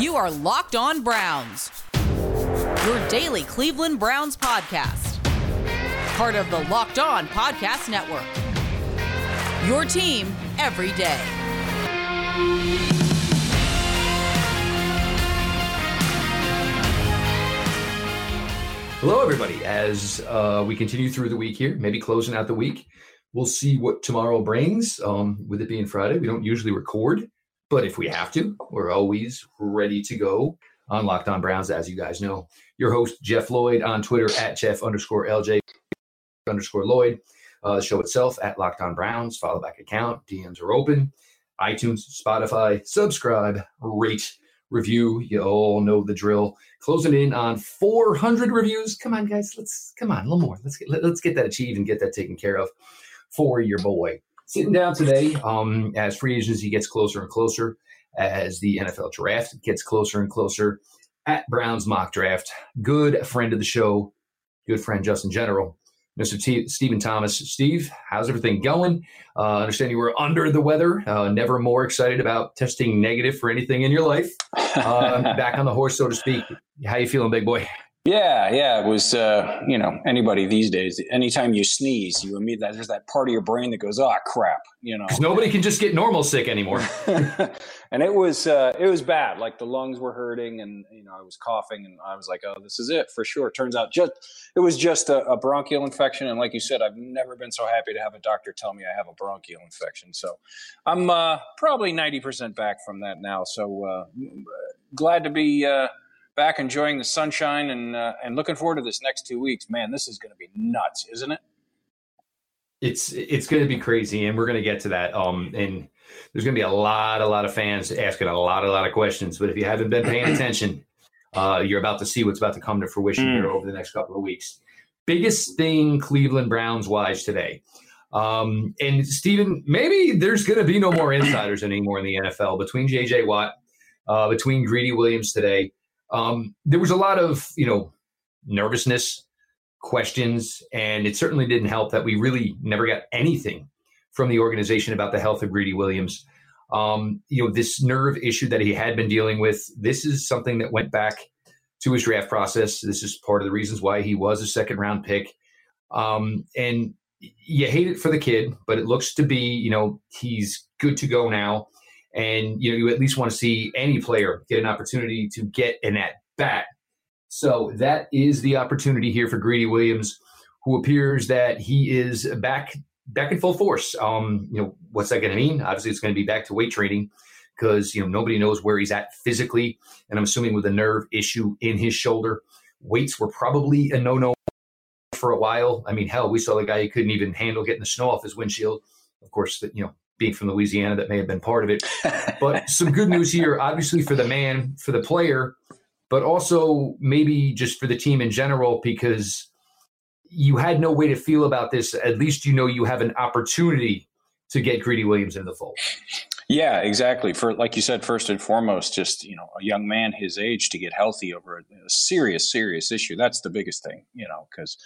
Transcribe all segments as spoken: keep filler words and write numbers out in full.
You are Locked On Browns, your daily Cleveland Browns podcast. Part of the Locked On Podcast Network, your team every day. Hello, everybody. As uh, we continue through the week here, maybe closing out the week, we'll see what tomorrow brings. Um, with it being Friday, we don't usually record, but if we have to, we're always ready to go on Locked On Browns, as you guys know. Your host, Jeff Lloyd, on Twitter at Jeff underscore LJ underscore Lloyd. Uh, the show itself at Locked On Browns. Follow back account. D Ms are open. iTunes, Spotify, subscribe, rate, review. You all know the drill. Closing in on four hundred reviews. Come on, guys. Let's come on a little more. Let's get let, let's get that achieved and get that taken care of for your boy. Sitting down today, um, as free agency gets closer and closer, as the N F L draft gets closer and closer, at Browns Mock Draft, good friend of the show, good friend just in general, Mister T- Stephen Thomas. Steve, how's everything going? Uh, I understand you were under the weather, uh, never more excited about testing negative for anything in your life. Uh, back on the horse, so to speak. How you feeling, big boy? Yeah, yeah. It was, uh, you know, anybody these days, anytime you sneeze, you immediately, that, there's that part of your brain that goes, oh, crap, you know. Because nobody can just get normal sick anymore. And it was uh, it was bad. Like the lungs were hurting and, you know, I was coughing and I was like, oh, this is it for sure. Turns out just it was just a, a bronchial infection. And like you said, I've never been so happy to have a doctor tell me I have a bronchial infection. So I'm uh, probably ninety percent back from that now. So uh, glad to be uh, – back enjoying the sunshine and uh, and looking forward to this next two weeks. Man, this is going to be nuts, isn't it? It's it's going to be crazy, and we're going to get to that. Um, and there's going to be a lot, a lot of fans asking a lot, a lot of questions. But if you haven't been paying attention, uh, you're about to see what's about to come to fruition mm. here over the next couple of weeks. Biggest thing Cleveland Browns-wise today. Um, and, Stephen, maybe there's going to be no more insiders anymore in the N F L between J J Watt, uh, between Greedy Williams today. Um, there was a lot of, you know, nervousness, questions, and it certainly didn't help that we really never got anything from the organization about the health of Greedy Williams. Um, you know, this nerve issue that he had been dealing with, this is something that went back to his draft process. This is part of the reasons why he was a second round pick. Um, and you hate it for the kid, but it looks to be, you know, he's good to go now. And, you know, you at least want to see any player get an opportunity to get an at-bat. So that is the opportunity here for Greedy Williams, who appears that he is back back in full force. Um, you know, what's that going to mean? Obviously, it's going to be back to weight training because, you know, nobody knows where he's at physically. And I'm assuming with a nerve issue in his shoulder, weights were probably a no-no for a while. I mean, hell, we saw the guy who couldn't even handle getting the snow off his windshield. Of course, that, you know, being from Louisiana, that may have been part of it. But some good news here, obviously, for the man, for the player, but also maybe just for the team in general, because you had no way to feel about this. At least you know you have an opportunity to get Greedy Williams in the fold. Yeah, exactly. For, like you said, first and foremost, just, you know, a young man his age to get healthy over a, a serious, serious issue. That's the biggest thing, you know, because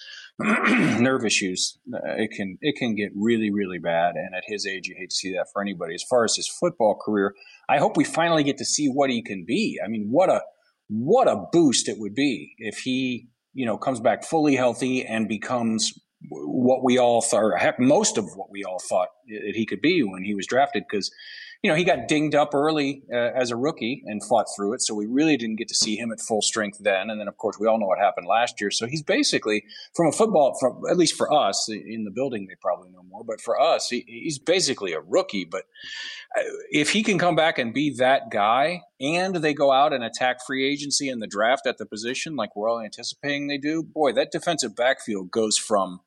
nerve issues, it can it can get really, really bad. And at his age, you hate to see that for anybody. As far as his football career, I hope we finally get to see what he can be. I mean, what a what a boost it would be if he, you know, comes back fully healthy and becomes what we all thought, or most of what we all thought that he could be when he was drafted, because, you know, he got dinged up early uh, as a rookie and fought through it. So we really didn't get to see him at full strength then. And then, of course, we all know what happened last year. So he's basically, from a football, from, at least for us, in the building they probably know more, but for us, he, he's basically a rookie. But if he can come back and be that guy, and they go out and attack free agency and the draft at the position like we're all anticipating they do, boy, that defensive backfield goes from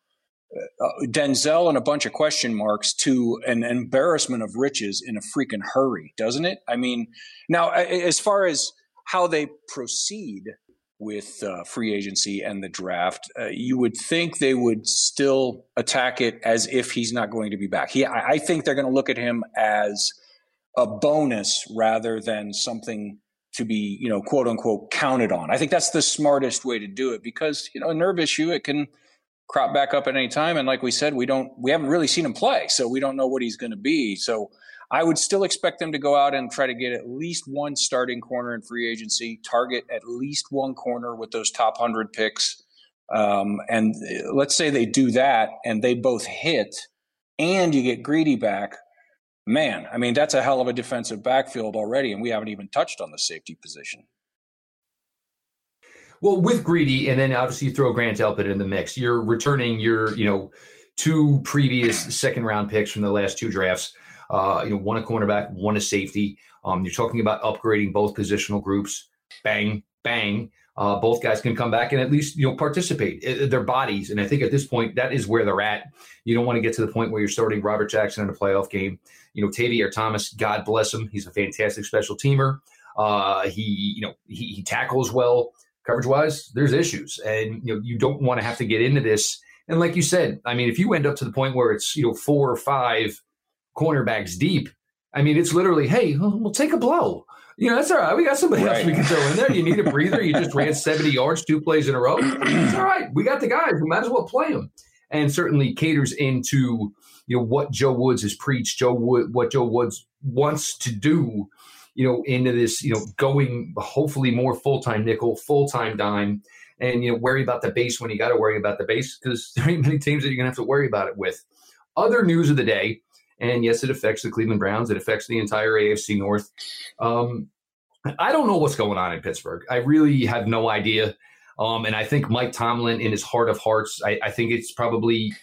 Uh, Denzel and a bunch of question marks to an embarrassment of riches in a freaking hurry, doesn't it? I mean, now, as far as how they proceed with uh, free agency and the draft, uh, you would think they would still attack it as if he's not going to be back. He, I, I think they're going to look at him as a bonus rather than something to be, you know, quote unquote counted on. I think that's the smartest way to do it because, you know, a nerve issue, it can crop back up at any time. And like we said, we don't, we haven't really seen him play, so we don't know what he's going to be. So I would still expect them to go out and try to get at least one starting corner in free agency, target at least one corner with those top one hundred picks. Um, and let's say they do that and they both hit and you get Greedy back. Man, I mean, that's a hell of a defensive backfield already, and we haven't even touched on the safety position. Well, with Greedy, and then obviously you throw Grant Elpit in the mix, you're returning your, you know, two previous second-round picks from the last two drafts. Uh, you know, one a cornerback, one a safety. Um, you're talking about upgrading both positional groups. Bang, bang. Uh, both guys can come back and at least, you know, participate in their bodies. And I think at this point, that is where they're at. You don't want to get to the point where you're starting Robert Jackson in a playoff game. You know, Tavier Thomas, God bless him. He's a fantastic special teamer. Uh, he, you know, he, he tackles well. Coverage-wise, there's issues. And, you know, you don't want to have to get into this. And like you said, I mean, if you end up to the point where it's, you know, four or five cornerbacks deep, I mean, it's literally, hey, we'll take a blow. You know, that's all right. We got somebody right. else we can throw in there. You need a breather. You just ran seventy yards, two plays in a row. It's all right. We got the guys. We might as well play them. And certainly caters into, you know, what Joe Woods has preached, Joe Wood, what Joe Woods wants to do, you know, into this, you know, going hopefully more full-time nickel, full-time dime, and, you know, worry about the base when you got to worry about the base because there ain't many teams that you're going to have to worry about it with. Other news of the day, and yes, it affects the Cleveland Browns. It affects the entire A F C North. Um, I don't know what's going on in Pittsburgh. I really have no idea. Um, and I think Mike Tomlin, in his heart of hearts, I, I think it's probably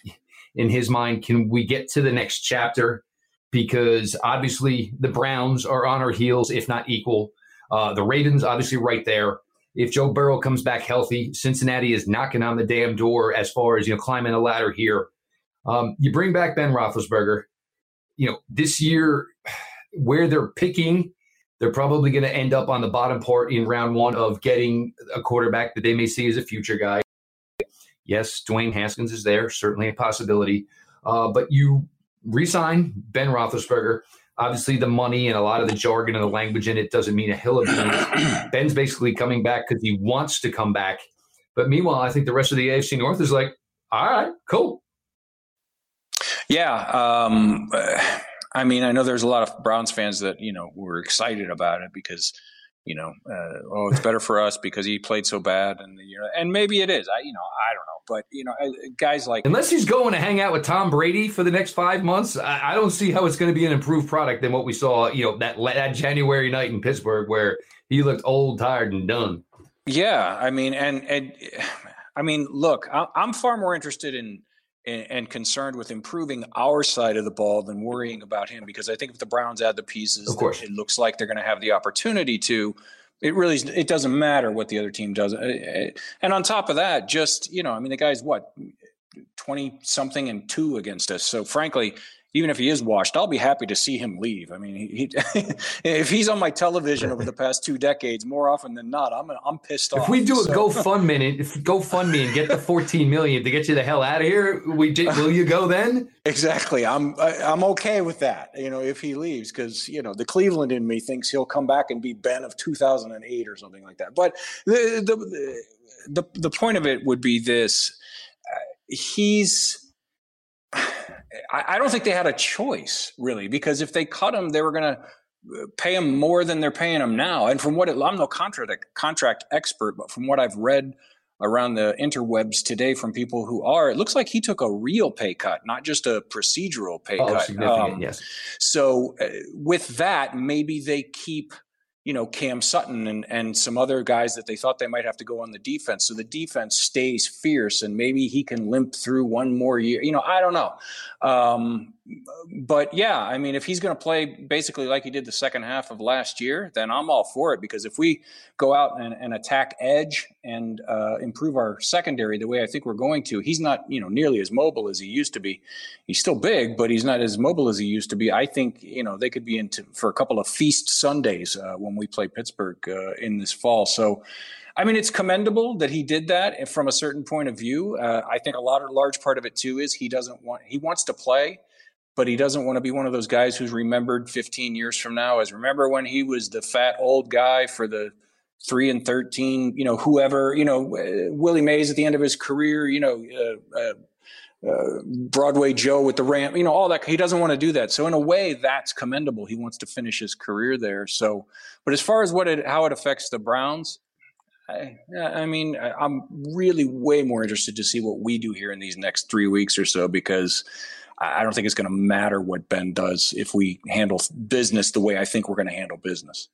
in his mind, can we get to the next chapter? Because obviously the Browns are on our heels, if not equal. Uh, the Ravens, obviously, right there. If Joe Burrow comes back healthy, Cincinnati is knocking on the damn door as far as, you know, climbing a ladder here. Um, you bring back Ben Roethlisberger. You know, this year, where they're picking, they're probably going to end up on the bottom part in round one of getting a quarterback that they may see as a future guy. Yes, Dwayne Haskins is there, certainly a possibility. Uh, but you resign Ben Roethlisberger. Obviously, the money and a lot of the jargon and the language in it doesn't mean a hill of beans. Ben's basically coming back because he wants to come back. But meanwhile, I think the rest of the A F C North is like, all right, cool. Yeah. Um, I mean, I know there's a lot of Browns fans that, you know, were excited about it because, you know, uh, oh, it's better for us because he played so bad. And, you know, and maybe it is. I, you know, I don't know. But, you know, guys like – unless he's going to hang out with Tom Brady for the next five months, I, I don't see how it's going to be an improved product than what we saw, you know, that, that January night in Pittsburgh where he looked old, tired, and done. Yeah, I mean, and, and I mean, look, I, I'm far more interested in, in and concerned with improving our side of the ball than worrying about him because I think if the Browns add the pieces, of course, it looks like they're going to have the opportunity to – It really it doesn't matter what the other team does. And on top of that, just, you know, I mean, the guy's what, twenty-something and two against us. So, frankly, even if he is washed, I'll be happy to see him leave. I mean, he, he, if he's on my television over the past two decades, more often than not, I'm I'm pissed off. If we do so. a GoFundMe, if GoFundMe and get the fourteen million dollars to get you the hell out of here, we will you go then? Exactly. I'm I'm okay with that. You know, if he leaves, because you know the Cleveland in me thinks he'll come back and be Ben of two thousand eight or something like that. But the the the, the point of it would be this: uh, he's. I don't think they had a choice, really, because if they cut him, they were going to pay him more than they're paying him now. And from what it, I'm no contract contract expert, but from what I've read around the interwebs today from people who are, it looks like he took a real pay cut, not just a procedural pay oh, cut. Significant, um, yes. So uh, with that, maybe they keep, you know, Cam Sutton and, and some other guys that they thought they might have to go on the defense. So the defense stays fierce and maybe he can limp through one more year. You know, I don't know. Um, but yeah, I mean, if he's going to play basically like he did the second half of last year, then I'm all for it because if we go out and, and attack edge and uh, improve our secondary the way I think we're going to, he's not, you know, nearly as mobile as he used to be. He's still big, but he's not as mobile as he used to be. I think, you know, they could be in for a couple of feast Sundays uh, when we play Pittsburgh uh, in this fall. So, I mean, it's commendable that he did that from a certain point of view. Uh, I think a lot of large part of it too is he doesn't want he wants to play, but he doesn't want to be one of those guys who's remembered fifteen years from now as remember when he was the fat old guy for the three and thirteen, you know, whoever, you know, uh, Willie Mays at the end of his career, you know, uh, uh, uh, Broadway Joe with the Ram, you know, all that. He doesn't want to do that. So in a way, that's commendable. He wants to finish his career there. So, but as far as what it, how it affects the Browns, I, I mean, I'm really way more interested to see what we do here in these next three weeks or so, because I don't think it's going to matter what Ben does if we handle business the way I think we're going to handle business.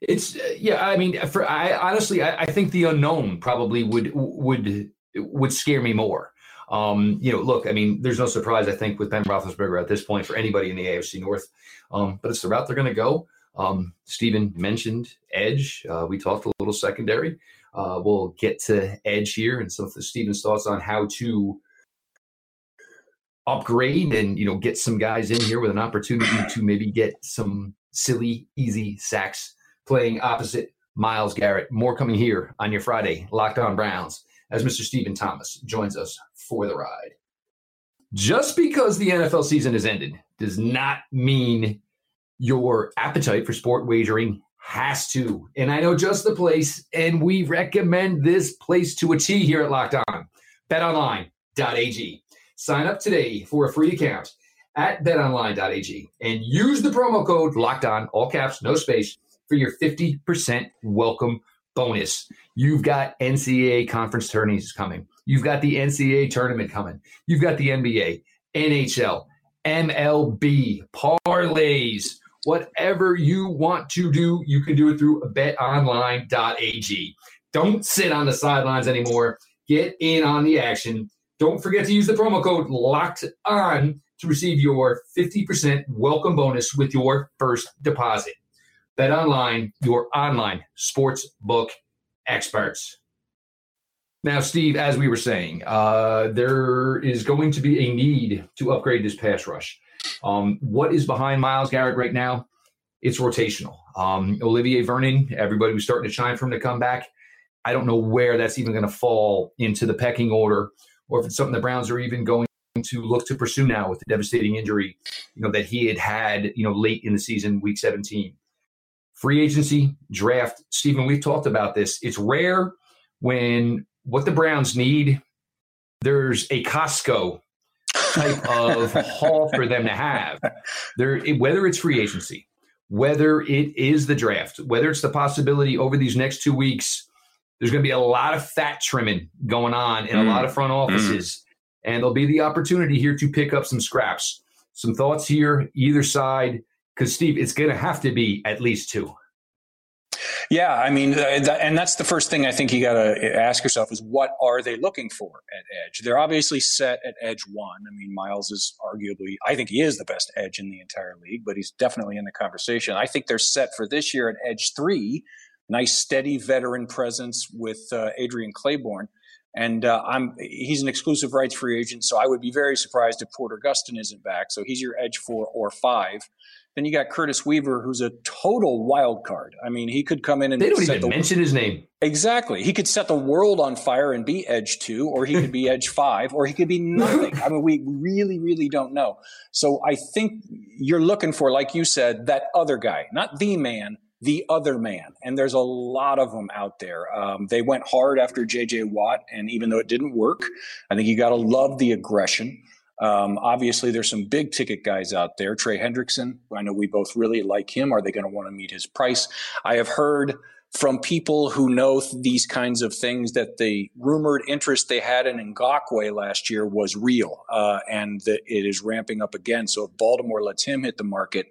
It's yeah. I mean, for I honestly, I, I think the unknown probably would would would scare me more. Um, you know, look, I mean, there's no surprise, I think, with Ben Roethlisberger at this point for anybody in the A F C North. Um, but it's the route they're going to go. Um, Stephen mentioned edge. Uh, we talked a little secondary. Uh, we'll get to edge here and some of Stephen's thoughts on how to upgrade and, you know, get some guys in here with an opportunity to maybe get some silly, easy sacks playing opposite Myles Garrett. More coming here on your Friday Locked On Browns as Mister Stephen Thomas joins us for the ride. Just because the N F L season has ended does not mean your appetite for sport wagering has to. And I know just the place, and we recommend this place to a T here at Locked On. bet online dot a g. Sign up today for a free account at bet online dot a g and use the promo code Locked On, all caps, no space, for your fifty percent welcome bonus. You've got N C double A conference tourneys coming. You've got the N C double A tournament coming. You've got the N B A, N H L, M L B, parlays. Whatever you want to do, you can do it through bet online dot a g. Don't sit on the sidelines anymore. Get in on the action. Don't forget to use the promo code LOCKEDON to receive your fifty percent welcome bonus with your first deposit. BetOnline, your online sportsbook experts. Now, Steve, as we were saying, uh, there is going to be a need to upgrade this pass rush. Um, what is behind Myles Garrett right now? It's rotational. Um, Olivier Vernon, everybody was starting to chime for him to come back. I don't know where that's even going to fall into the pecking order, or if it's something the Browns are even going to look to pursue now with the devastating injury, you know, that he had had, you know, late in the season, week seventeen. Free agency, draft. Stephen, we've talked about this. It's rare when what the Browns need, there's a Costco type of haul for them to have there, whether it's free agency, whether it is the draft, whether it's the possibility over these next two weeks, there's going to be a lot of fat trimming going on in mm. a lot of front offices, mm. and there'll be the opportunity here to pick up some scraps. Some thoughts here, either side, because Steve, it's going to have to be at least two. Yeah, I mean, and that's the first thing I think you got to ask yourself is what are they looking for at edge? They're obviously set at edge one. I mean, Myles is arguably, I think he is the best edge in the entire league, but he's definitely in the conversation. I think they're set for this year at edge three. Nice, steady veteran presence with uh, Adrian Claiborne. And uh, I'm he's an exclusive rights free agent, so I would be very surprised if Porter Gustin isn't back. So he's your edge four or five. Then you got Curtis Weaver, who's a total wild card. I mean, he could come in and they don't set even the, mention his name. Exactly. He could set the world on fire and be edge two, or he could be edge five, or he could be nothing. I mean, we really, really don't know. So I think you're looking for, like you said, that other guy, not the man, the other man. And there's a lot of them out there. Um, they went hard after J J Watt. And even though it didn't work, I think you got to love the aggression. Um, obviously, there's some big ticket guys out there. Trey Hendrickson, I know we both really like him. Are they going to want to meet his price? I have heard from people who know these kinds of things that the rumored interest they had in Ngakwe last year was real, uh, and that it is ramping up again. So if Baltimore lets him hit the market,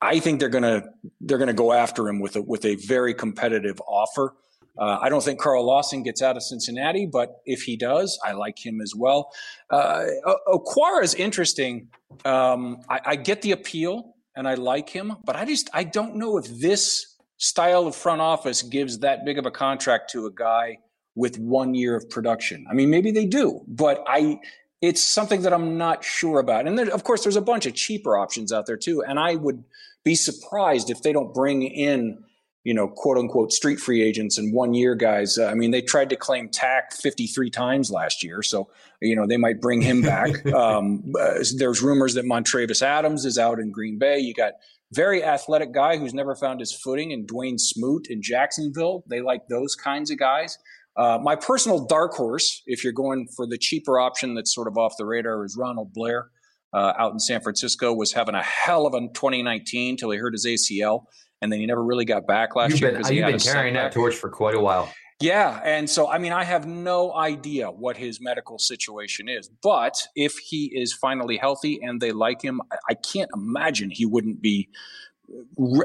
I think they're going to they're going to go after him with a, with a very competitive offer. Uh, I don't think Carl Lawson gets out of Cincinnati, but if he does, I like him as well. Uh, Okwara is interesting. Um, I, I get the appeal and I like him, but I just I don't know if this style of front office gives that big of a contract to a guy with one year of production. I mean, maybe they do, but I it's something that I'm not sure about. And there, of course, there's a bunch of cheaper options out there too, and I would be surprised if they don't bring in, you know, quote unquote street free agents and one year guys. Uh, I mean, they tried to claim Tack fifty-three times last year. So, you know, they might bring him back. um, uh, there's rumors that Montravis Adams is out in Green Bay. You got very athletic guy who's never found his footing, and Dwayne Smoot in Jacksonville. They like those kinds of guys. Uh, my personal dark horse, if you're going for the cheaper option that's sort of off the radar, is Ronald Blair uh, out in San Francisco. Was having a hell of a twenty nineteen till he hurt his A C L, and then he never really got back last you've year. Been, he you've been carrying that torch for quite a while. Yeah, and so, I mean, I have no idea what his medical situation is, but if he is finally healthy and they like him, I can't imagine he wouldn't be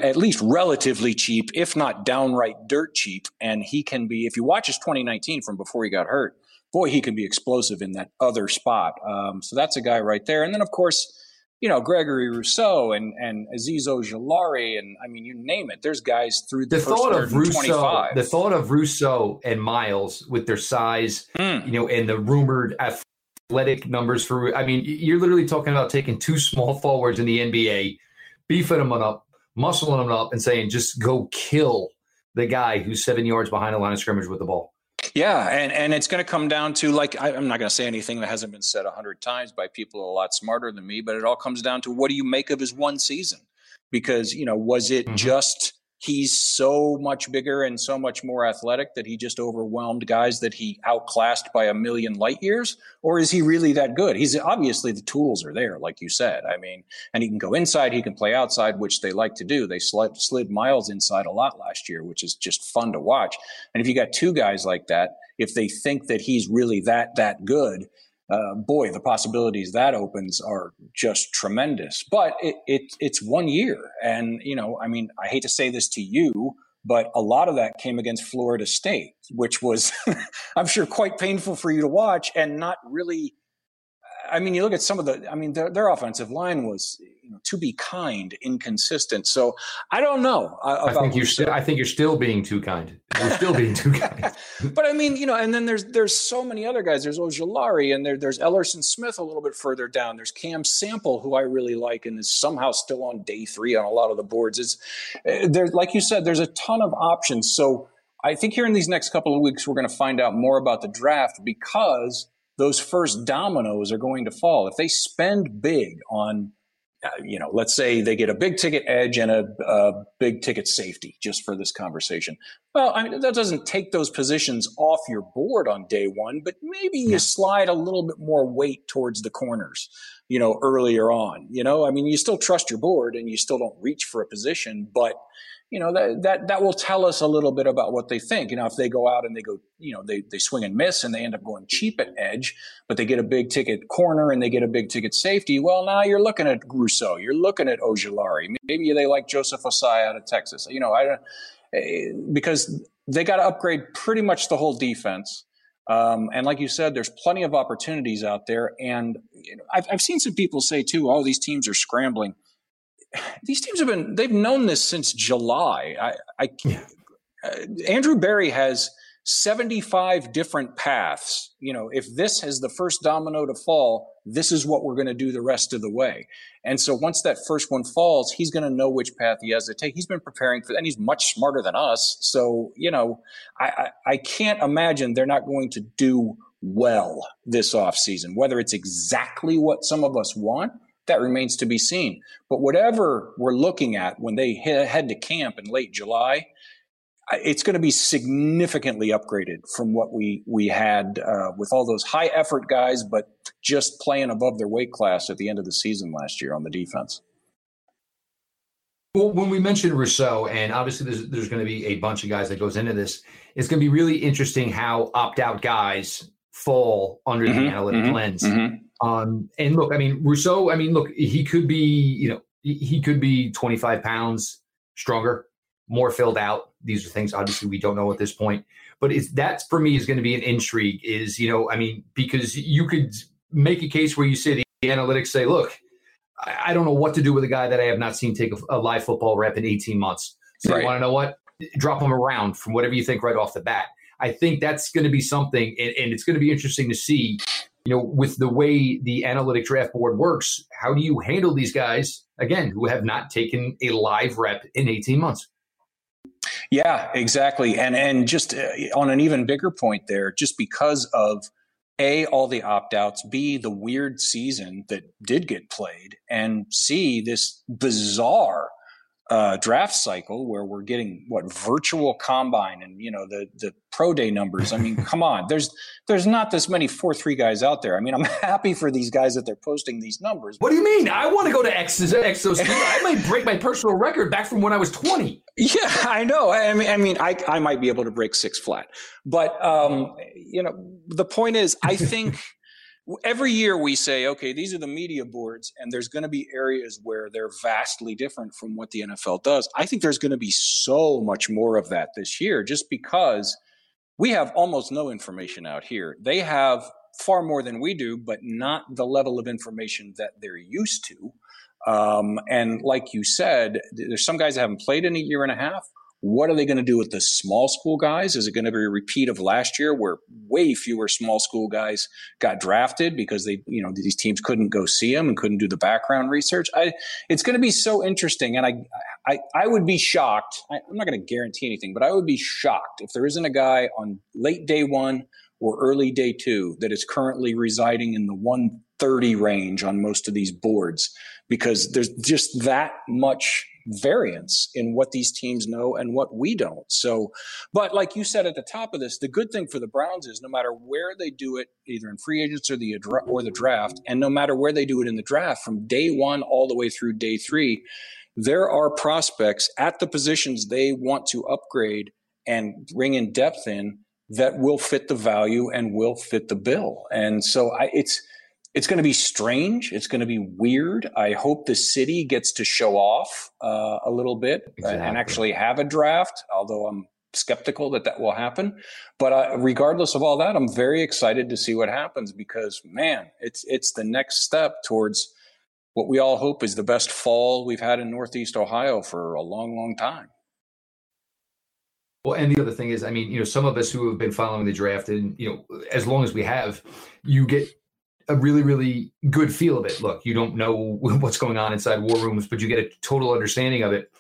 at least relatively cheap, if not downright dirt cheap. And he can be, if you watch his twenty nineteen from before he got hurt, boy, he can be explosive in that other spot. Um, so that's a guy right there. And then, of course, you know, Gregory Rousseau and, and Aziz Ojalari, and I mean, you name it. There's guys through the, the first thought of Rousseau, the thought of Rousseau and Myles with their size, mm. you know, and the rumored athletic numbers for, I mean, you're literally talking about taking two small forwards in the N B A, beefing them up, muscling them up, and saying, just go kill the guy who's seven yards behind the line of scrimmage with the ball. Yeah, and, and it's going to come down to, like, I, I'm not going to say anything that hasn't been said a hundred times by people a lot smarter than me, but it all comes down to, what do you make of his one season? Because, you know, was it mm-hmm. just he's so much bigger and so much more athletic that he just overwhelmed guys that he outclassed by a million light years? Or is he really that good? He's obviously, the tools are there, like you said. I mean, and he can go inside, he can play outside, which they like to do. They slid, slid Myles inside a lot last year, which is just fun to watch. And if you got two guys like that, if they think that he's really that, that good, Uh, boy, the possibilities that opens are just tremendous. But it, it it's one year. And, you know, I mean, I hate to say this to you, but a lot of that came against Florida State, which was, I'm sure, quite painful for you to watch and not really. I mean, you look at some of the, I mean, their, their offensive line was, you know, to be kind, inconsistent. So I don't know. Uh, about I think you're still, I think you're still being too kind. You're still being too kind. But I mean, you know, and then there's, there's so many other guys. There's Ojalari, and there, there's Ellerson Smith a little bit further down. There's Cam Sample, who I really like and is somehow still on day three on a lot of the boards. It's there, like you said, there's a ton of options. So I think here in these next couple of weeks, we're going to find out more about the draft, because those first dominoes are going to fall. If they spend big on, uh, you know, let's say they get a big ticket edge and a, a big ticket safety, just for this conversation. Well, I mean, that doesn't take those positions off your board on day one, but maybe you slide a little bit more weight towards the corners, you know, earlier on. You know, I mean, you still trust your board and you still don't reach for a position, but you know, that, that, that will tell us a little bit about what they think. You know, if they go out and they go, you know, they, they swing and miss and they end up going cheap at edge, but they get a big ticket corner and they get a big ticket safety. Well, now you're looking at Rousseau. You're looking at Ojalari. Maybe they like Joseph Osai out of Texas. You know, I don't, because they got to upgrade pretty much the whole defense. Um, and like you said, there's plenty of opportunities out there. And you know, I've, I've seen some people say too, oh, these teams are scrambling. These teams have been, they've known this since July. I, I yeah. uh, Andrew Berry has seventy-five different paths. You know, if this is the first domino to fall, this is what we're going to do the rest of the way. And so once that first one falls, he's going to know which path he has to take. He's been preparing for that, and he's much smarter than us. So, you know, I, I, I can't imagine they're not going to do well this offseason, whether it's exactly what some of us want. That remains to be seen. But whatever we're looking at when they head to camp in late July, it's going to be significantly upgraded from what we we had uh, with all those high effort guys, but just playing above their weight class at the end of the season last year on the defense. Well, when we mentioned Rousseau, and obviously there's, there's going to be a bunch of guys that goes into this, it's going to be really interesting how opt-out guys fall under mm-hmm, the analytic mm-hmm, lens. Mm-hmm. Um, and look, I mean, Rousseau, I mean, look, he could be, you know, he could be twenty-five pounds stronger, more filled out. These are things obviously we don't know at this point, but it's, that's for me is going to be an intrigue is, you know, I mean, because you could make a case where you say the analytics say, look, I, I don't know what to do with a guy that I have not seen take a, a live football rep in eighteen months. So right. You want to know what? Drop him around from whatever you think right off the bat. I think that's going to be something, and, and it's going to be interesting to see. You know, with the way the analytic draft board works, how do you handle these guys, again, who have not taken a live rep in eighteen months? Yeah, exactly. And and just uh, on an even bigger point there, just because of, A, all the opt-outs, B, the weird season that did get played, and C, this bizarre uh, draft cycle where we're getting what virtual combine and, you know, the, the pro day numbers. I mean, come on, there's, there's not this many four, three guys out there. I mean, I'm happy for these guys that they're posting these numbers. What do you mean? I want to go to X's, X, those people. I might break my personal record back from when I was twenty. Yeah, I know. I mean, I mean, I, I might be able to break six flat, but um, you know, the point is, I think every year we say, okay, these are the media boards, and there's going to be areas where they're vastly different from what the N F L does. I think there's going to be so much more of that this year, just because we have almost no information out here. They have far more than we do, but not the level of information that they're used to. Um, and like you said, there's some guys that haven't played in a year and a half. What are they going to do with the small school guys? Is it going to be a repeat of last year where way fewer small school guys got drafted because they, you know, these teams couldn't go see them and couldn't do the background research? I, it's going to be so interesting. And I, I, I would be shocked. I, I'm not going to guarantee anything, but I would be shocked if there isn't a guy on late day one or early day two that is currently residing in the one thirty range on most of these boards, because there's just that much variance in what these teams know and what we don't. So, but like you said at the top of this, the good thing for the Browns is no matter where they do it, either in free agents or the or the draft, and no matter where they do it in the draft, from day one all the way through day three, there are prospects at the positions they want to upgrade and bring in depth in that will fit the value and will fit the bill. And so I, it's It's going to be strange. It's going to be weird. I hope the city gets to show off uh, a little bit exactly. and actually have a draft, although I'm skeptical that that will happen. But uh, regardless of all that, I'm very excited to see what happens because, man, it's it's the next step towards what we all hope is the best fall we've had in Northeast Ohio for a long, long time. Well, and the other thing is, I mean, you know, some of us who have been following the draft and, you know, as long as we have, you get a really, really good feel of it. Look, you don't know what's going on inside war rooms, but you get a total understanding of it.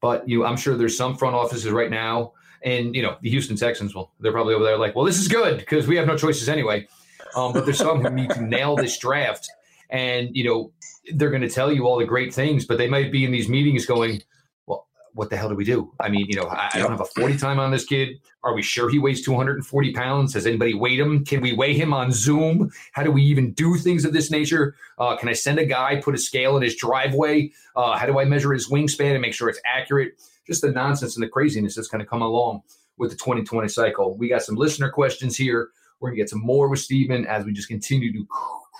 But you, I'm sure there's some front offices right now, and you know the Houston Texans will. They're probably over there like, well, this is good because we have no choices anyway. Um, but there's some who need to nail this draft, and you know they're going to tell you all the great things, but they might be in these meetings going, well, what the hell do we do? I mean, you know, I, I don't have a forty time on this kid. Are we sure he weighs two hundred forty pounds? Has anybody weighed him? Can we weigh him on Zoom? How do we even do things of this nature? Uh, can I send a guy, put a scale in his driveway? Uh, how do I measure his wingspan and make sure it's accurate? Just the nonsense and the craziness that's going to come along with the twenty twenty cycle. We got some listener questions here. We're going to get some more with Stephen as we just continue to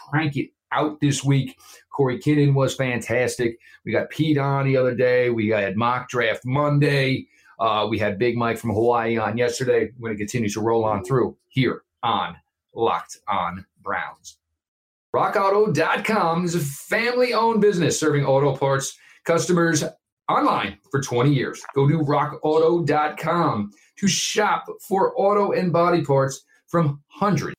crank it out this week. Corey Kinnon was fantastic. We got Pete on the other day. We had Mock Draft Monday. Uh, we had Big Mike from Hawaii on yesterday. We're going to continue to roll on through here on Locked On Browns. rock auto dot com is a family-owned business serving auto parts customers online for twenty years. Go to rock auto dot com to shop for auto and body parts from hundreds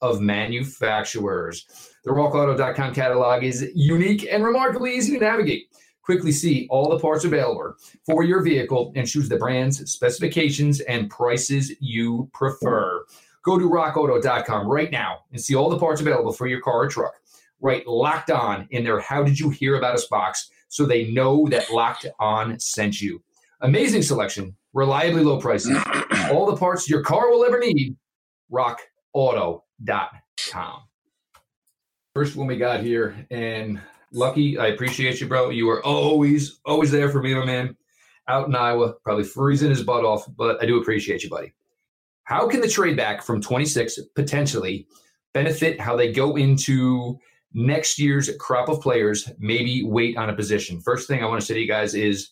of manufacturers. The rock auto dot com catalog is unique and remarkably easy to navigate. Quickly see all the parts available for your vehicle and choose the brands, specifications, and prices you prefer. Go to rock auto dot com right now and see all the parts available for your car or truck. Write Locked On in their How Did You Hear About Us box so they know that Locked On sent you. Amazing selection, reliably low prices, all the parts your car will ever need. rock auto dot com. First one we got here, and Lucky, I appreciate you, bro. You are always, always there for me, my man. Out in Iowa, probably freezing his butt off, but I do appreciate you, buddy. How can the trade back from twenty-six potentially benefit how they go into next year's crop of players, maybe wait on a position? First thing I want to say to you guys is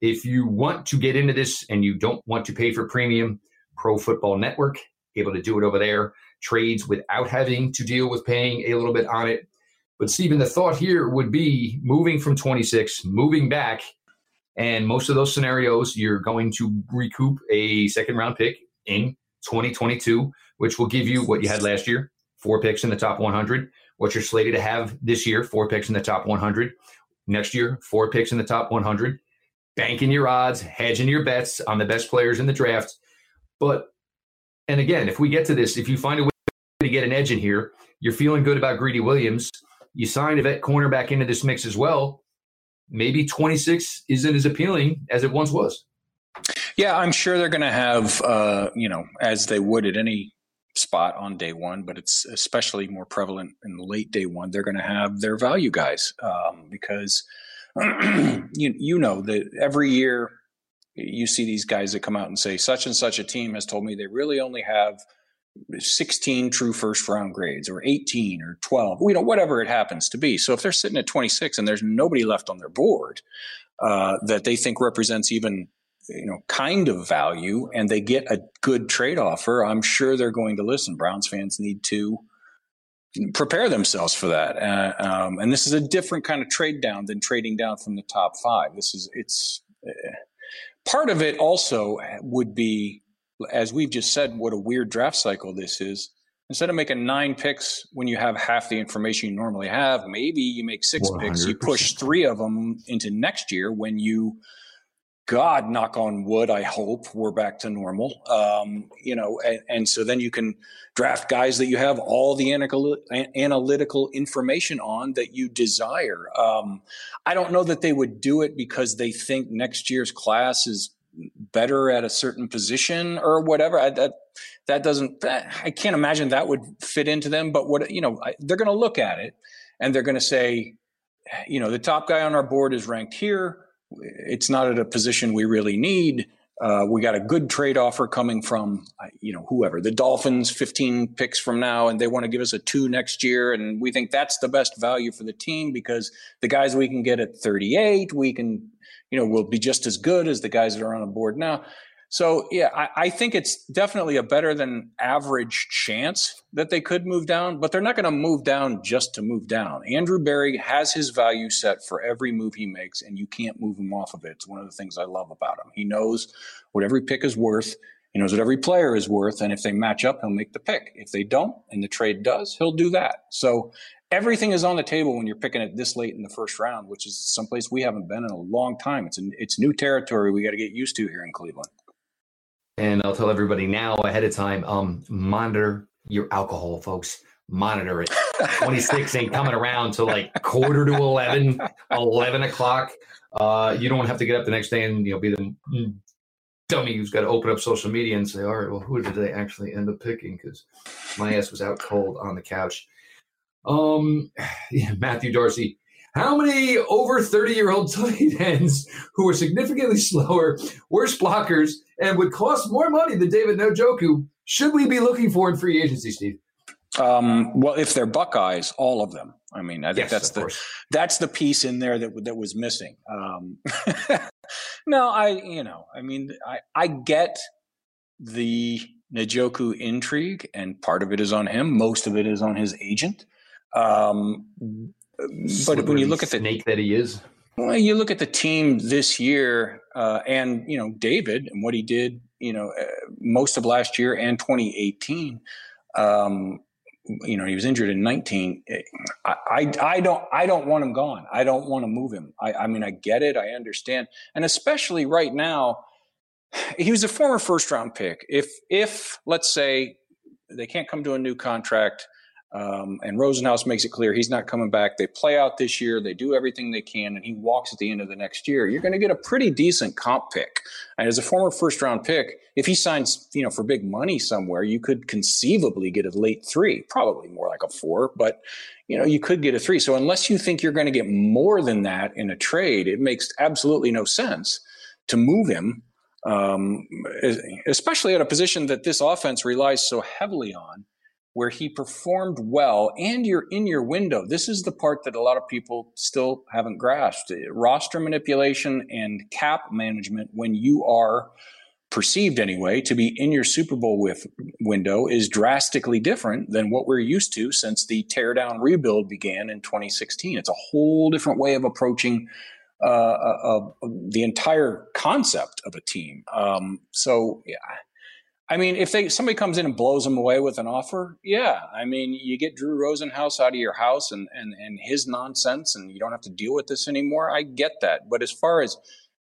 if you want to get into this and you don't want to pay for premium, Pro Football Network, able to do it over there, trades without having to deal with paying a little bit on it. But, Stephen, the thought here would be moving from twenty-six, moving back, and most of those scenarios, you're going to recoup a second-round pick in twenty twenty-two, which will give you what you had last year, four picks in the top one hundred, what you're slated to have this year, four picks in the top one hundred, next year, four picks in the top one hundred, banking your odds, hedging your bets on the best players in the draft. But, and again, if we get to this, if you find a way to get an edge in here, you're feeling good about Greedy Williams. You signed a vet cornerback into this mix as well. maybe twenty-six isn't as appealing as it once was. Yeah, I'm sure they're going to have, uh, you know, as they would at any spot on day one, but it's especially more prevalent in late day one. They're going to have their value guys um, because, you, you know, that every year you see these guys that come out and say, such and such a team has told me they really only have sixteen true first round grades or eighteen or twelve, you know, whatever it happens to be. So if they're sitting at twenty-six and there's nobody left on their board uh, that they think represents even, you know, kind of value, and they get a good trade offer, I'm sure they're going to listen. Browns fans need to prepare themselves for that. Uh, um, and this is a different kind of trade down than trading down from the top five. This is, it's uh, part of it also would be, as we've just said, what a weird draft cycle this is. Instead of making nine picks when you have half the information you normally have, maybe you make six one hundred percent picks. You push three of them into next year when you, God, knock on wood, I hope we're back to normal. Um, you know, and, and so then you can draft guys that you have all the analytical, analytical information on that you desire. Um, I don't know that they would do it because they think next year's class is better at a certain position or whatever. I, that that doesn't. That, I can't imagine that would fit into them. But what you know, I, they're going to look at it and they're going to say, you know, the top guy on our board is ranked here. It's not at a position we really need. Uh, we got a good trade offer coming from, you know, whoever. The Dolphins, fifteen picks from now, and they want to give us a two next year. And we think that's the best value for the team because the guys we can get at thirty-eight, we can, you know, will be just as good as the guys that are on the board now. So, yeah, I, I think it's definitely a better than average chance that they could move down, but they're not going to move down just to move down. Andrew Berry has his value set for every move he makes, and you can't move him off of it. It's one of the things I love about him. He knows what every pick is worth. He knows what every player is worth, and if they match up, he'll make the pick. If they don't, and the trade does, he'll do that. So everything is on the table when you're picking it this late in the first round, which is someplace we haven't been in a long time. It's an, it's new territory we got to get used to here in Cleveland. And I'll tell everybody now ahead of time, um, monitor your alcohol, folks. Monitor it. twenty-six ain't coming around till like quarter to eleven, eleven o'clock. Uh, you don't have to get up the next day and, you know, be the dummy who's got to open up social media and say, all right, well, who did they actually end up picking? Because my ass was out cold on the couch. Um, yeah, Matthew Darcy. How many over thirty-year-old tight ends who are significantly slower, worse blockers, and would cost more money than David Njoku should we be looking for in free agency, Steve? Um, well, if they're Buckeyes, all of them. I mean, I think yes, that's the course. That's the piece in there that that was missing. Um, no, I you know, I mean, I, I get the Njoku intrigue, and part of it is on him. Most of it is on his agent. Um, But when you look at the snake that he is, well, you look at the team this year, uh, and you know David and what he did, you know, uh, most of last year and twenty eighteen. Um, you know, he was injured in nineteen. I, I, I don't, I don't want him gone. I don't want to move him. I, I mean, I get it. I understand, and especially right now, he was a former first round pick. If, if let's say they can't come to a new contract. Um, and Rosenhaus makes it clear he's not coming back. They play out this year. They do everything they can, and he walks at the end of the next year. You're going to get a pretty decent comp pick. And as a former first-round pick, if he signs, you know, for big money somewhere, you could conceivably get a late three, probably more like a four, but, you know, you could get a three. So unless you think you're going to get more than that in a trade, it makes absolutely no sense to move him, um, especially at a position that this offense relies so heavily on, where he performed well, and you're in your window. This is the part that a lot of people still haven't grasped. Roster manipulation and cap management, when you are perceived anyway to be in your Super Bowl with window, is drastically different than what we're used to since the teardown rebuild began in twenty sixteen. It's a whole different way of approaching uh, uh, uh, the entire concept of a team. Um, so, yeah. I mean, if they somebody comes in and blows them away with an offer, yeah. I mean, you get Drew Rosenhaus out of your house and, and, and his nonsense, and you don't have to deal with this anymore. I get that. But as far as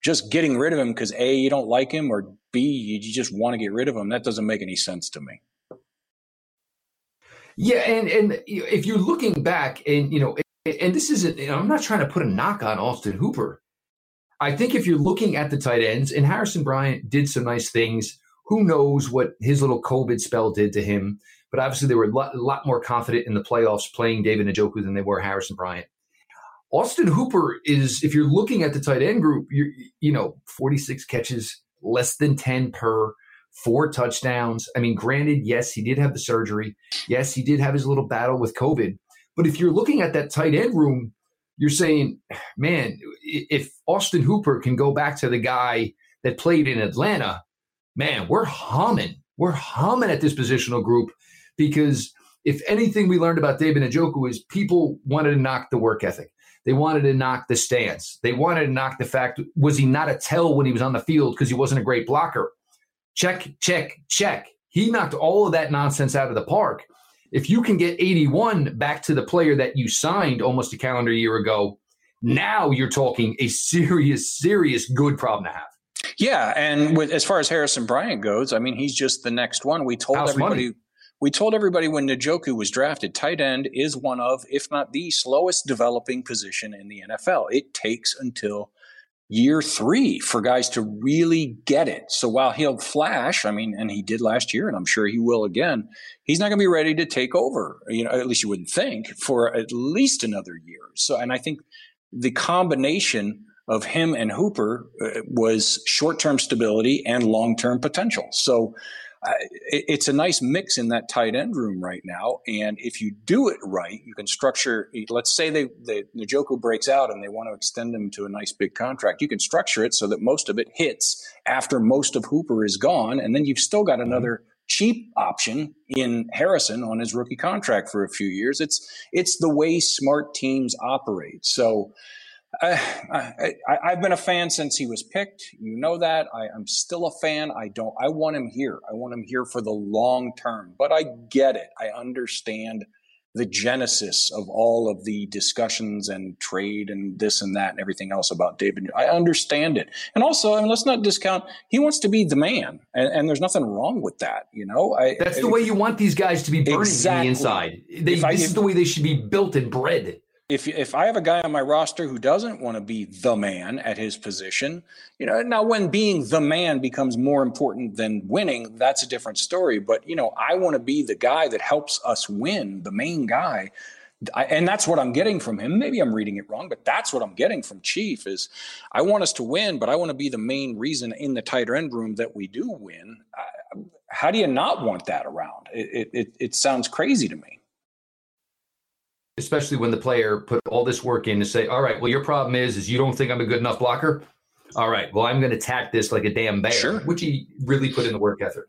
just getting rid of him because, A, you don't like him, or B, you just want to get rid of him, that doesn't make any sense to me. Yeah, and, and if you're looking back, and, you know, and this isn't, you know, I'm not trying to put a knock on Austin Hooper. I think if you're looking at the tight ends, and Harrison Bryant did some nice things. Who knows what his little COVID spell did to him? But obviously, they were a lot, a lot more confident in the playoffs playing David Njoku than they were Harrison Bryant. Austin Hooper is, if you're looking at the tight end group, you're, you know, forty-six catches, less than ten per, four touchdowns. I mean, granted, yes, he did have the surgery. Yes, he did have his little battle with COVID. But if you're looking at that tight end room, you're saying, man, if Austin Hooper can go back to the guy that played in Atlanta, man, we're humming. We're humming at this positional group, because if anything we learned about David Njoku is people wanted to knock the work ethic. They wanted to knock the stance. They wanted to knock the fact, was he not a tell when he was on the field because he wasn't a great blocker? Check, check, check. He knocked all of that nonsense out of the park. If you can get eighty-one back to the player that you signed almost a calendar year ago, now you're talking a serious, serious good problem to have. Yeah, and with, as far as Harrison Bryant goes, I mean, he's just the next one. We told House everybody money. We told everybody when Njoku was drafted, tight end is one of, if not the slowest developing position in the N F L. It takes until year three for guys to really get it. So while he'll flash, I mean, and he did last year, and I'm sure he will again, he's not going to be ready to take over, you know, at least you wouldn't think, for at least another year. So, and I think the combination of him and Hooper was short-term stability and long-term potential. So uh, it, it's a nice mix in that tight end room right now. And if you do it right, you can structure, let's say they, they Njoku breaks out and they want to extend him to a nice big contract. You can structure it so that most of it hits after most of Hooper is gone. And then you've still got another cheap option in Harrison on his rookie contract for a few years. It's, it's the way smart teams operate. So, Uh, I, I, I've been a fan since he was picked. You know that. I, I'm still a fan. I don't. I want him here. I want him here for the long term. But I get it. I understand the genesis of all of the discussions and trade and this and that and everything else about David. I understand it. And also, I mean, let's not discount, he wants to be the man. And, and there's nothing wrong with that. You know, I, that's the I, way you want these guys to be burning exactly. from the inside. They, this I, is if, the way they should be built and bred. If if I have a guy on my roster who doesn't want to be the man at his position, you know, now when being the man becomes more important than winning, that's a different story. But, you know, I want to be the guy that helps us win, the main guy. I, and that's what I'm getting from him. Maybe I'm reading it wrong, but that's what I'm getting from Chief is I want us to win, but I want to be the main reason in the tighter end room that we do win. I, how do you not want that around? It it it sounds crazy to me. Especially when the player put all this work in to say, all right, well, your problem is, is you don't think I'm a good enough blocker. All right, well, I'm going to attack this like a damn bear, sure. Which he really put in the work ethic.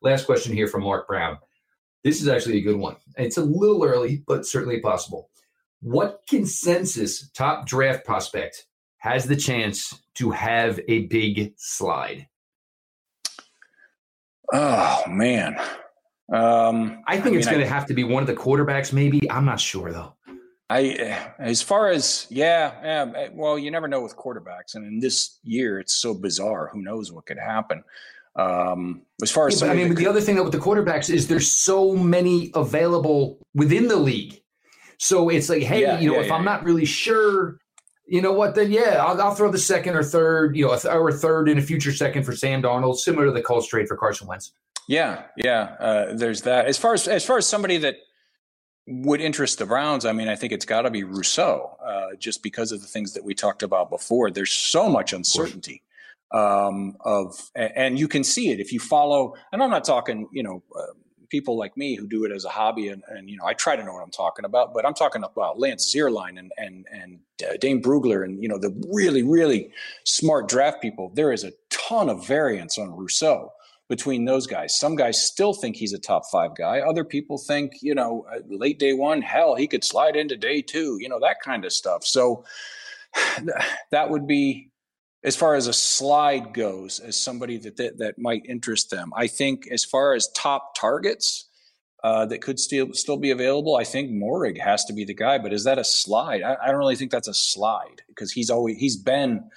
Last question here from Mark Brown. This is actually a good one. It's a little early, but certainly possible. What consensus top draft prospect has the chance to have a big slide? Oh, man. Um, I think I mean, it's going to have to be one of the quarterbacks, maybe. I'm not sure, though. I, as far as, yeah, yeah, well, you never know with quarterbacks. And in this year, it's so bizarre. Who knows what could happen? Um, as far as, yeah, but, I mean, that, the other thing that with the quarterbacks is there's so many available within the league. So it's like, hey, yeah, you know, yeah, if yeah, I'm yeah. not really sure, you know what, then, yeah, I'll, I'll throw the second or third, you know, or third in a future second for Sam Darnold, similar to the Colts trade for Carson Wentz. Yeah, yeah. Uh, there's that. As far as as far as somebody that would interest the Browns, I mean, I think it's got to be Rousseau, uh, just because of the things that we talked about before. There's so much uncertainty um, of, and you can see it if you follow. And I'm not talking, you know, uh, people like me who do it as a hobby, and, and you know, I try to know what I'm talking about. But I'm talking about Lance Zierlein and and and uh, Dane Brugler, and you know, the really really smart draft people. There is a ton of variance on Rousseau. Between those guys, some guys still think he's a top five guy. Other people think, you know, late day one, hell, he could slide into day two, you know, that kind of stuff. So that would be, as far as a slide goes, as somebody that that, that might interest them. I think as far as top targets uh, that could still still be available, I think Moehrig has to be the guy. But is that a slide? I, I don't really think that's a slide because he's always he's been.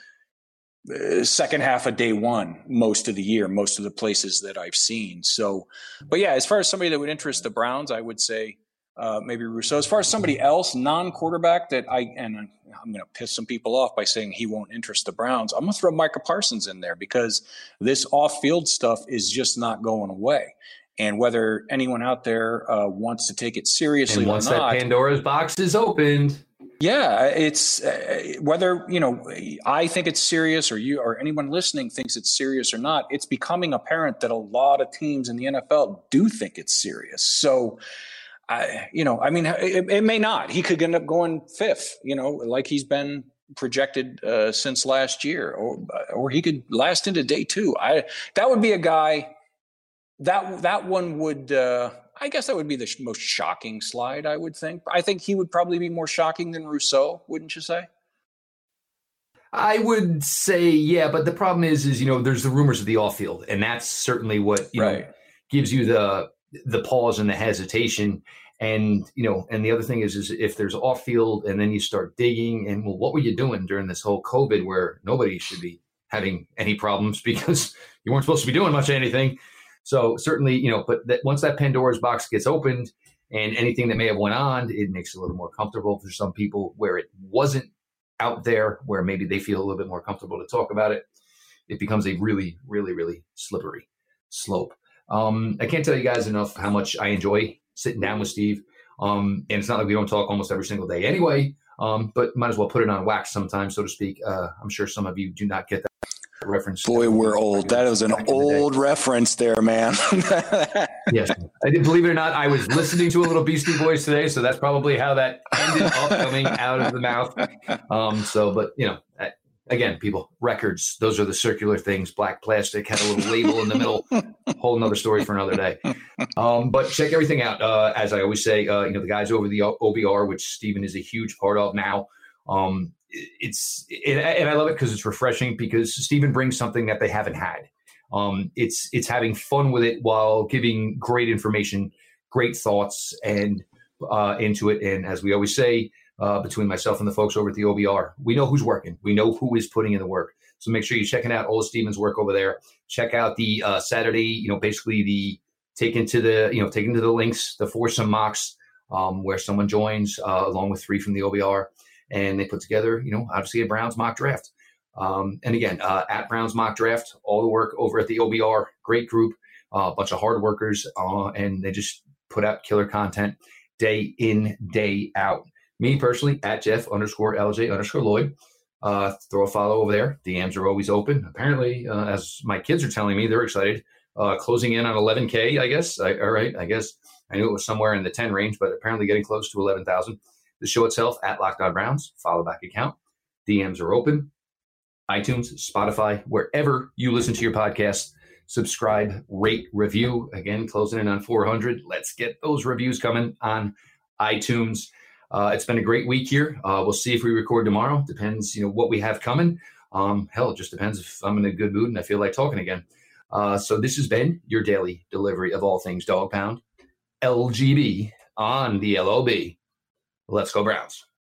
Second half of day one, most of the year, most of the places that I've seen. So, but yeah, as far as somebody that would interest the Browns, I would say uh, maybe Rousseau. As far as somebody else, non-quarterback that I – and I'm going to piss some people off by saying he won't interest the Browns. I'm going to throw Micah Parsons in there because this off-field stuff is just not going away. And whether anyone out there uh, wants to take it seriously or not. Once that Pandora's box is opened. Yeah, it's uh, whether, you know, I think it's serious or you or anyone listening thinks it's serious or not. It's becoming apparent that a lot of teams in the N F L do think it's serious. So, I, you know, I mean, it, it may not. He could end up going fifth, you know, like he's been projected uh, since last year, or or he could last into day two. I that would be a guy. That that one would, uh, I guess that would be the sh- most shocking slide, I would think. I think he would probably be more shocking than Rousseau, wouldn't you say? I would say, yeah, but the problem is, is, you know, there's the rumors of the off-field, and that's certainly what, you right. know, gives you the the pause and the hesitation. And, you know, and the other thing is, is if there's off-field and then you start digging, and well, what were you doing during this whole COVID where nobody should be having any problems because you weren't supposed to be doing much of anything? So certainly, you know, but that once that Pandora's box gets opened and anything that may have went on, it makes it a little more comfortable for some people where it wasn't out there, where maybe they feel a little bit more comfortable to talk about it. It becomes a really, really, really slippery slope. Um, I can't tell you guys enough how much I enjoy sitting down with Steve. Um, and it's not like we don't talk almost every single day anyway, um, but might as well put it on wax sometimes, so to speak. Uh, I'm sure some of you do not get that reference. Boy, we're old. That was an old reference there, man. Yes. I did, believe it or not, I was listening to a little Beastie Boys today, so that's probably how that ended up coming out of the mouth. Um, so, but, you know, again, people, records, those are the circular things. Black plastic had a little label in the middle. Whole another story for another day. Um, but check everything out. Uh, as I always say, uh, you know, the guys over the O B R, which Stephen is a huge part of now, um, It's and I love it because it's refreshing, because Stephen brings something that they haven't had. Um, it's it's having fun with it while giving great information, great thoughts, and uh, into it. And as we always say, uh, between myself and the folks over at the O B R, we know who's working. We know who is putting in the work. So make sure you're checking out all of Stephen's work over there. Check out the uh, Saturday, you know, basically the taking to the you know taking to the links, the foursome mocks, um, where someone joins uh, along with three from the O B R. And they put together, you know, obviously a Browns mock draft. Um, and again, uh, at Browns mock draft, all the work over at the O B R, great group, a uh, bunch of hard workers, uh, and they just put out killer content day in, day out. Me personally, at Jeff underscore LJ underscore Lloyd, uh, throw a follow over there. D Ms are always open. Apparently, uh, as my kids are telling me, they're excited. Uh, closing in on eleven K, I guess. I, all right, I guess I knew it was somewhere in the ten range, but apparently getting close to eleven thousand. The show itself at Locked On Browns, follow back account. D Ms are open. iTunes, Spotify, wherever you listen to your podcast, subscribe, rate, review. Again, closing in on four hundred. Let's get those reviews coming on iTunes. Uh, it's been a great week here. Uh, we'll see if we record tomorrow. Depends, you know, what we have coming. Um, hell, it just depends if I'm in a good mood and I feel like talking again. Uh, so this has been your daily delivery of all things Dog Pound, L G B on the L O B. Let's go Browns.